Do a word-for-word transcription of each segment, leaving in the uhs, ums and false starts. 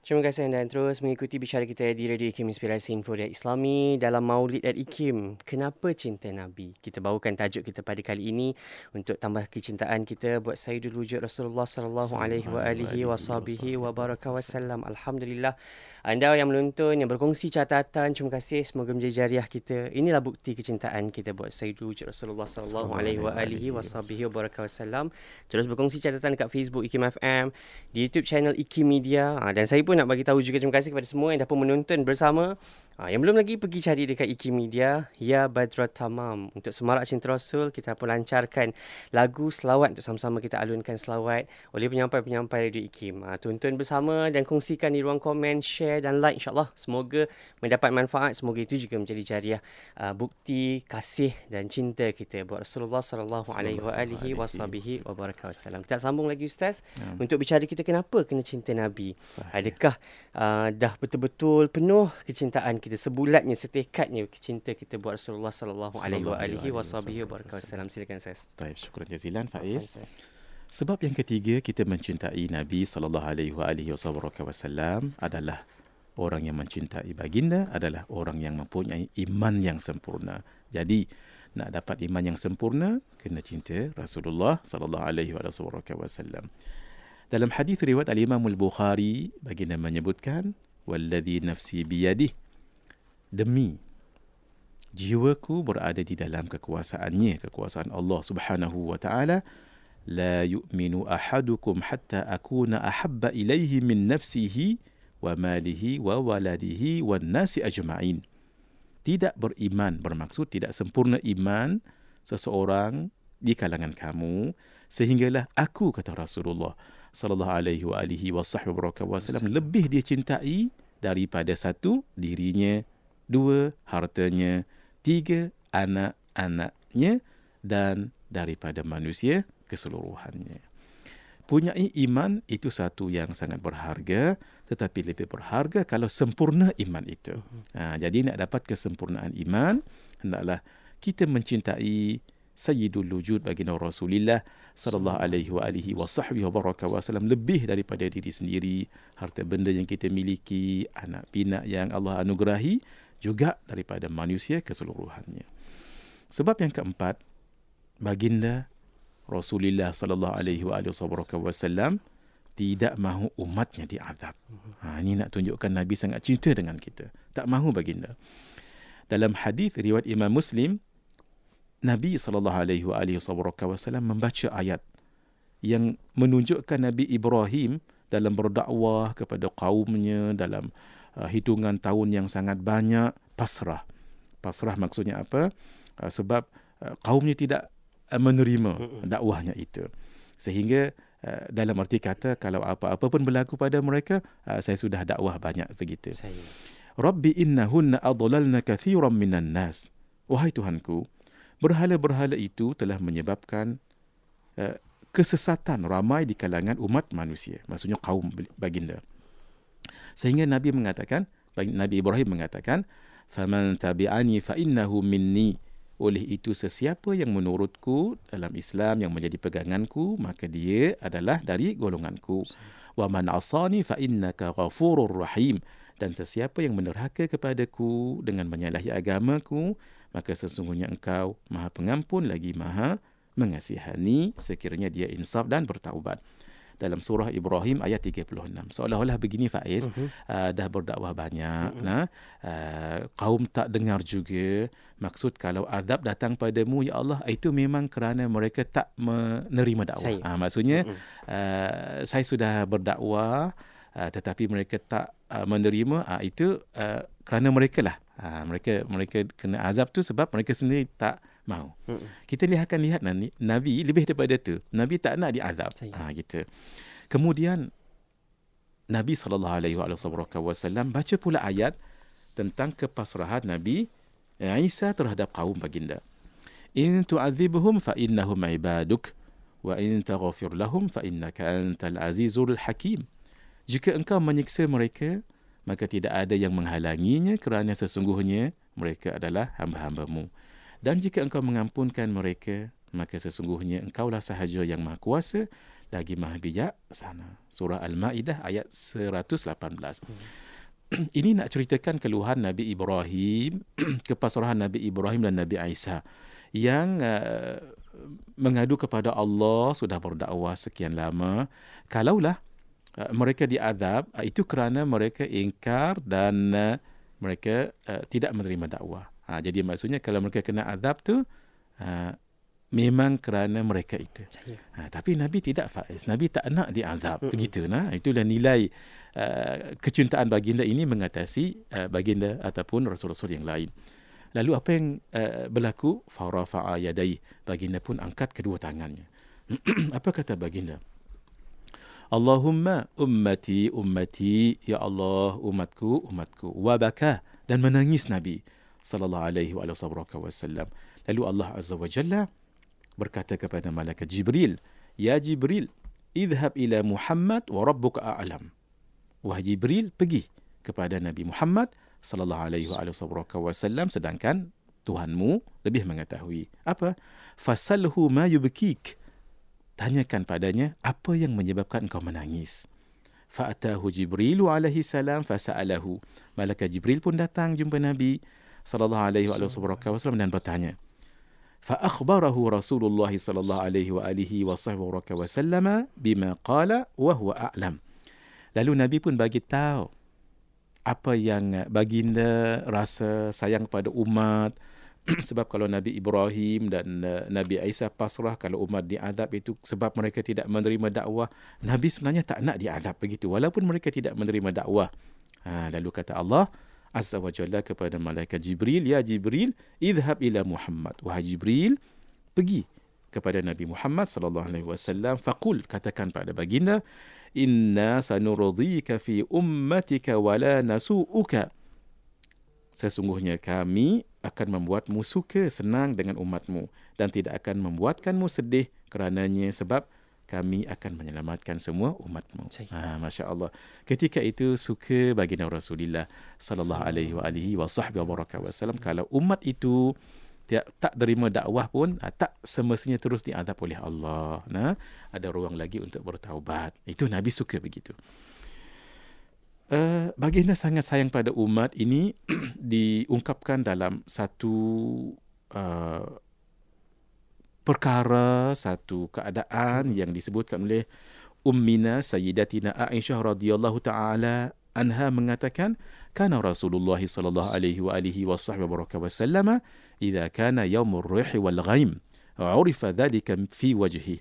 Terima kasih anda terus mengikuti bicara kita di Radio Ikim Inspirasi Info Dar Islami dalam Maulid Al Ikim. Kenapa cinta Nabi? Kita bawakan tajuk kita pada kali ini untuk tambah kecintaan kita buat Sayyidul Wujud Rasulullah sallallahu alaihi wa alihi washabihi wa baraka wasallam. Alhamdulillah. Anda yang menonton, yang berkongsi catatan, terima kasih. Semoga menjadi jariah kita. Inilah bukti kecintaan kita buat Sayyidul Wujud Rasulullah sallallahu alaihi wa alihi washabihi wa baraka wasallam. Terus berkongsi catatan dekat Facebook Ikim F M, di YouTube channel Ikim Media, dan saya nak bagi tahu juga terima kasih kepada semua yang dah pun menonton bersama. Ha, yang belum lagi pergi cari dekat Ikim Media Ya Badrat Tamam untuk semarak cinta Rasul. Kita pun lancarkan lagu selawat untuk sama-sama kita alunkan selawat oleh penyampai-penyampai Radio Ikim. Ha, tonton bersama dan kongsikan di ruang komen, share dan like, insyaAllah semoga mendapat manfaat. Semoga itu juga menjadi jariah uh, bukti kasih dan cinta kita buat Rasulullah sallallahu alaihi wa alihi washabihi wa baraka wasallam. Kita sambung lagi ustaz ya. Untuk bicara kita kenapa kena cinta Nabi. Ada Uh, dah betul-betul penuh kecintaan kita, sebulatnya, setekadnya cinta kita buat Rasulullah sallallahu alaihi wa alihi washabihi wa baraka wasallam. Silakan Ustaz. Baik, syukur jazilan Faiz. Sebab yang ketiga kita mencintai Nabi sallallahu alaihi wa alihi wasallam adalah orang yang mencintai baginda adalah orang yang mempunyai iman yang sempurna. Jadi nak dapat iman yang sempurna kena cinta Rasulullah sallallahu alaihi wa wasallam. Dalam hadis riwayat Al-Imam Al-Bukhari, baginda menyebutkan, "Walladhi nafsi biyadih." Demi jiwaku berada di dalam kekuasaannya, kekuasaan Allah Subhanahu wa taala, "La yu'minu ahadukum hatta akuna ahabba ilayhi min nafsihi wa malihi wa waladihi wan nasi ajma'in." Tidak beriman bermaksud tidak sempurna iman seseorang di kalangan kamu sehinggalah aku, kata Rasulullah sallallahu alaihi wa alihi wasahbihi wasallam, lebih dia cintai daripada satu dirinya, dua hartanya, tiga anak-anaknya dan daripada manusia keseluruhannya. Punyai iman itu satu yang sangat berharga, tetapi lebih berharga kalau sempurna iman itu. Ha, jadi nak dapat kesempurnaan iman hendaklah kita mencintai Sayyidul Wujud baginda Rasulullah sallallahu alaihi wa alihi wasahbihi wabarakatuh lebih daripada diri sendiri, harta benda yang kita miliki, anak pinak yang Allah anugerahi, juga daripada manusia keseluruhannya. Sebab yang keempat, baginda Rasulullah sallallahu alaihi wa alihi wabarakatuh tidak mahu umatnya diazab. Ha, ini nak tunjukkan Nabi sangat cinta dengan kita, tak mahu baginda. Dalam hadis riwayat Imam Muslim, Nabi sallallahu alaihi wasallam membaca ayat yang menunjukkan Nabi Ibrahim dalam berdakwah kepada kaumnya dalam uh, hitungan tahun yang sangat banyak, pasrah. Pasrah maksudnya apa? Uh, sebab uh, kaumnya tidak uh, menerima dakwahnya itu. Sehingga uh, dalam arti kata kalau apa-apa pun berlaku pada mereka, uh, saya sudah dakwah banyak begitu. Saya. Rabbi innahunna adlalna kathiran minan nas. Wahai Tuhanku, berhala-berhala itu telah menyebabkan uh, kesesatan ramai di kalangan umat manusia. Maksudnya kaum baginda. Sehingga Nabi mengatakan, Nabi Ibrahim mengatakan, "Faman tabi'ani fa innahu minni." Oleh itu sesiapa yang menurutku dalam Islam yang menjadi peganganku, maka dia adalah dari golonganku. "Wa man 'asani fa innaka ghafurur rahim." Dan sesiapa yang menerhaka kepadaku dengan menyalahi agamaku, maka sesungguhnya engkau maha pengampun lagi maha mengasihani, sekiranya dia insaf dan bertaubat. Dalam surah Ibrahim ayat tiga puluh enam. Seolah-olah begini Faiz, uh-huh. uh, dah berdakwah banyak, uh-huh. nah, uh, kaum tak dengar juga. Maksud kalau azab datang padamu, ya Allah, itu memang kerana mereka tak menerima dakwah. Saya. Uh, maksudnya, uh-huh. uh, saya sudah berdakwah, Uh, tetapi mereka tak uh, menerima, uh, itu uh, kerana mereka lah. Uh, mereka mereka kena azab tu sebab mereka sendiri tak mahu. Mm-hmm. Kita lihat akan lihat nanti, Nabi lebih daripada tu. Nabi tak nak diazab. Uh, gitu. Kemudian Nabi sallallahu alaihi wasallam baca pula ayat tentang kepasrahan Nabi Isa terhadap kaum baginda. In tu'adzibhum fa innahum ibaduk wa in taghfir lahum fa innaka antal azizul hakim. Jika engkau menyiksa mereka, maka tidak ada yang menghalanginya kerana sesungguhnya mereka adalah hamba-hambamu. Dan jika engkau mengampunkan mereka, maka sesungguhnya engkaulah sahaja yang maha kuasa lagi maha bijaksana. Surah Al-Ma'idah ayat seratus lapan belas. Hmm. Ini nak ceritakan keluhan Nabi Ibrahim, kepasrahan Nabi Ibrahim dan Nabi Isa yang uh, mengadu kepada Allah, sudah berdakwah sekian lama. Kalaulah uh, mereka diadab, uh, itu kerana mereka ingkar dan uh, mereka uh, tidak menerima dakwah. Ha, jadi maksudnya kalau mereka kena adab tu, uh, memang kerana mereka itu. Ha, tapi Nabi tidak faiz. Nabi tak nak diazab. Mm-hmm. Begitu. Nah, itulah nilai uh, kecintaan baginda ini mengatasi uh, baginda ataupun rasul-rasul yang lain. Lalu apa yang uh, berlaku? Farafa'a yadai. Baginda pun angkat kedua tangannya. Apa kata baginda? Allahumma ummati ummati. Ya Allah, umatku, umatku. Wabaka. Dan menangis Nabi sallallahu alaihi wa sallam. Lalu Allah Azza wa Jalla berkata kepada malaikat Jibril, ya Jibril, idhab ila Muhammad wa rabbuka a'lam. Wahai Jibril, pergi kepada Nabi Muhammad sallallahu alaihi wasallam, sedangkan Tuhanmu lebih mengetahui. Apa? Fasalhu ma yubkik. Tanyakan padanya apa yang menyebabkan engkau menangis. Fa'atahu Jibril alaihi salam fasa'alahu. Malaikat Jibril pun datang jumpa Nabi sallallahu alaihi wasallam dan bertanya. فأخبره رسول الله صلى الله عليه وآله وصحبه وسلم بما قال وهو أعلم. Lalu Nabi pun bagi tahu apa yang baginda rasa sayang kepada umat. Sebab kalau Nabi Ibrahim dan Nabi Isa pasrah kalau umat diadab itu sebab mereka tidak menerima dakwah. Nabi sebenarnya tak nak diadab begitu walaupun mereka tidak menerima dakwah. Ha, lalu kata Allah Azza wa Jalla kepada malaikat Jibril, ya Jibril, idhab ila Muhammad. Wahai Jibril, pergi kepada Nabi Muhammad sallallahu alaihi wasallam, faqul, katakan pada baginda, inna sanurdika fi ummatika wa la nasu'uka. Sesungguhnya kami akan membuatmu suka, senang dengan umatmu dan tidak akan membuatkanmu sedih kerananya sebab kami akan menyelamatkan semua umatmu. Ha, Masya Allah. Ketika itu suka baginda Rasulullah sallallahu alaihi wa alihi wa sahbihi wasallam. Kalau umat itu tak, tak terima dakwah pun, tak semestinya terus diadab oleh Allah. Nah, ada ruang lagi untuk bertaubat. Itu Nabi suka begitu. Uh, baginda sangat sayang pada umat ini diungkapkan dalam satu Uh, perkara, satu keadaan yang disebutkan oleh Ummina Sayyidatina Aisyah radhiyallahu ta'ala anha mengatakan, kana Rasulullah sallallahu alaihi wa alihi wa sahbihi wa sallam idza kana yaumur rih wal ghaim urifa dhalika fi wajhi.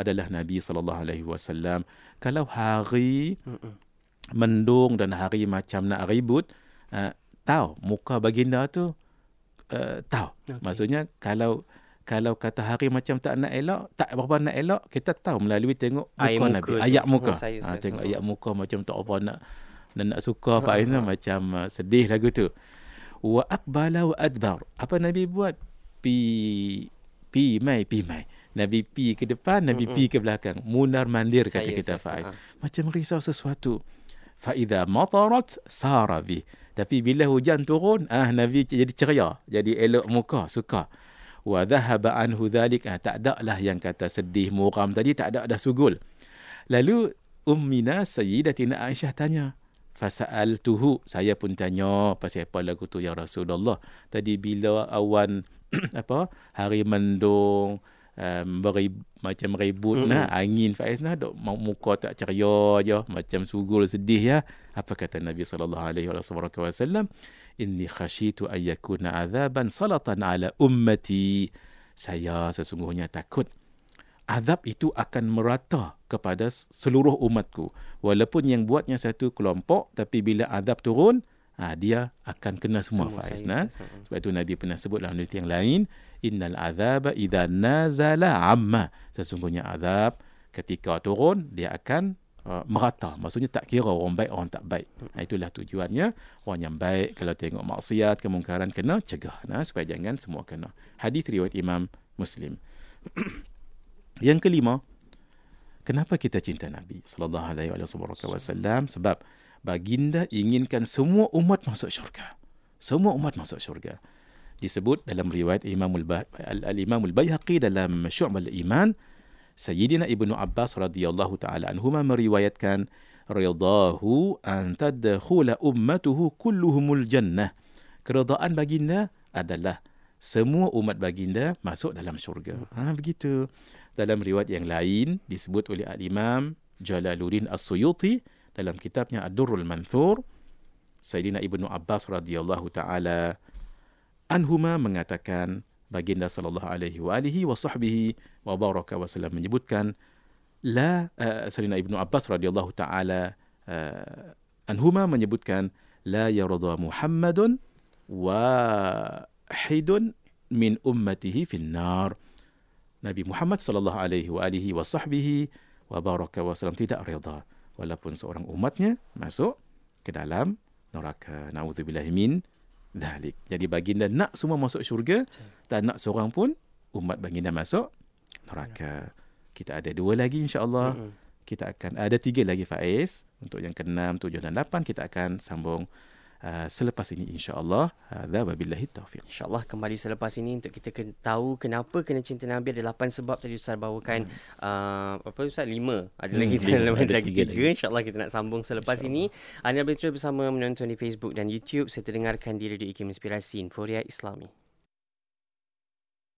Adalah Nabi sallallahu alaihi wasallam kalau hari mendung dan hari macam nak ribut, uh, tahu muka baginda tu, uh, tahu okay. Maksudnya kalau Kalau kata hari macam tak nak elok, tak apa nak elok, kita tahu melalui tengok muka, muka Nabi. Ayat muka. Saya, saya, ha, tengok saya. Ayat muka macam tak apa nak, nak, nak suka. Faizna macam uh, sedih lagu tu. Wa aqbala wa adbar. Apa Nabi buat? Pi, pi mai, pi mai. Nabi pi ke depan, Nabi mm-hmm. pi ke belakang. Munar mandir kata saya, kita Faiz. Ha. Macam risau sesuatu. Fa'idha matarat sarabi. Tapi bila hujan turun, ah Nabi jadi ceria. Jadi elok muka, suka. Wa dhahaba anhu dhalik, tak ada lah yang kata sedih muram tadi, tak ada dah sugul. Lalu Ummina Sayyidatina Aisyah tanya, fasa'altuhu, saya pun tanya pasal apa lagu tu ya Rasulullah, tadi bila awan apa hari mendung, um, beri, macam ribut mm-hmm. nah angin Faiz nah dok muka tak ceria je macam sugul sedih ya. Apa kata Nabi sallallahu alaihi wasallam, inni khashitu an yakuna adzaban salatan ala ummati. Saya sesungguhnya takut azab itu akan merata kepada seluruh umatku. Walaupun yang buatnya satu kelompok, tapi bila azab turun, ha, dia akan kena semua, semua Faiz. Nah. Sebab itu Nabi pernah sebut dalam hadis yang lain, innal azaba idza nazala amma. Sesungguhnya azab ketika turun, dia akan merata. Maksudnya tak kira orang baik, orang tak baik. Itulah tujuannya. Orang yang baik kalau tengok maksiat, kemungkaran, kena cegah. Nah, supaya jangan semua kena. Hadis riwayat Imam Muslim. Yang kelima, kenapa kita cinta Nabi sallallahu alaihi wasallam? Sebab baginda inginkan semua umat masuk syurga. Semua umat masuk syurga. Disebut dalam riwayat Imam Al Imam Al Bayhaqi dalam Syu'abul Iman, Sayyidina Ibnu Abbas radhiyallahu ta'ala anhuma meriwayatkan, Ridhahu an tadkhula ummatuhu kulluhumul jannah. Keredaan baginda adalah semua umat baginda masuk dalam syurga. Ha, begitu. Dalam riwayat yang lain disebut oleh Al-Imam Jalaluddin As-Suyuti dalam kitabnya Ad-Durul Manthur, Sayyidina Ibnu Abbas radhiyallahu ta'ala anhuma mengatakan, baginda sallallahu alaihi wa alihi wa sahbihi wa baraka wa sallam menyebutkan, la uh, Sayyidina Ibnu Abbas radhiyallahu taala uh, anhuma menyebutkan, la yarda Muhammadun wahidun min ummatihi fil nar. Nabi Muhammad sallallahu alaihi wa alihi wa sahbihi wa baraka wa sallam tidak redha walaupun seorang umatnya masuk ke dalam neraka. Nauzubillahi min dalik. Jadi baginda nak semua masuk syurga, tak nak seorang pun umat baginda masuk neraka. Kita ada dua lagi insya-Allah. Mm-hmm. Kita akan ada tiga lagi Faiz untuk yang keenam, tujuh dan lapan kita akan sambung uh, selepas ini insya-Allah. Hadza wabillahi taufiq. Insya-Allah kembali selepas ini untuk kita tahu kenapa kena cinta Nabi. Ada lapan sebab tadi Ustaz bawakan. Mm. Uh, apa Ustaz? Lima. Ada mm, lagi dalam lagi tiga. tiga. Insya-Allah kita nak sambung selepas ini. Anda boleh terus bersama menonton di Facebook dan YouTube serta dengarkan di Radio Ikim Inspirasi Info Dar Islami.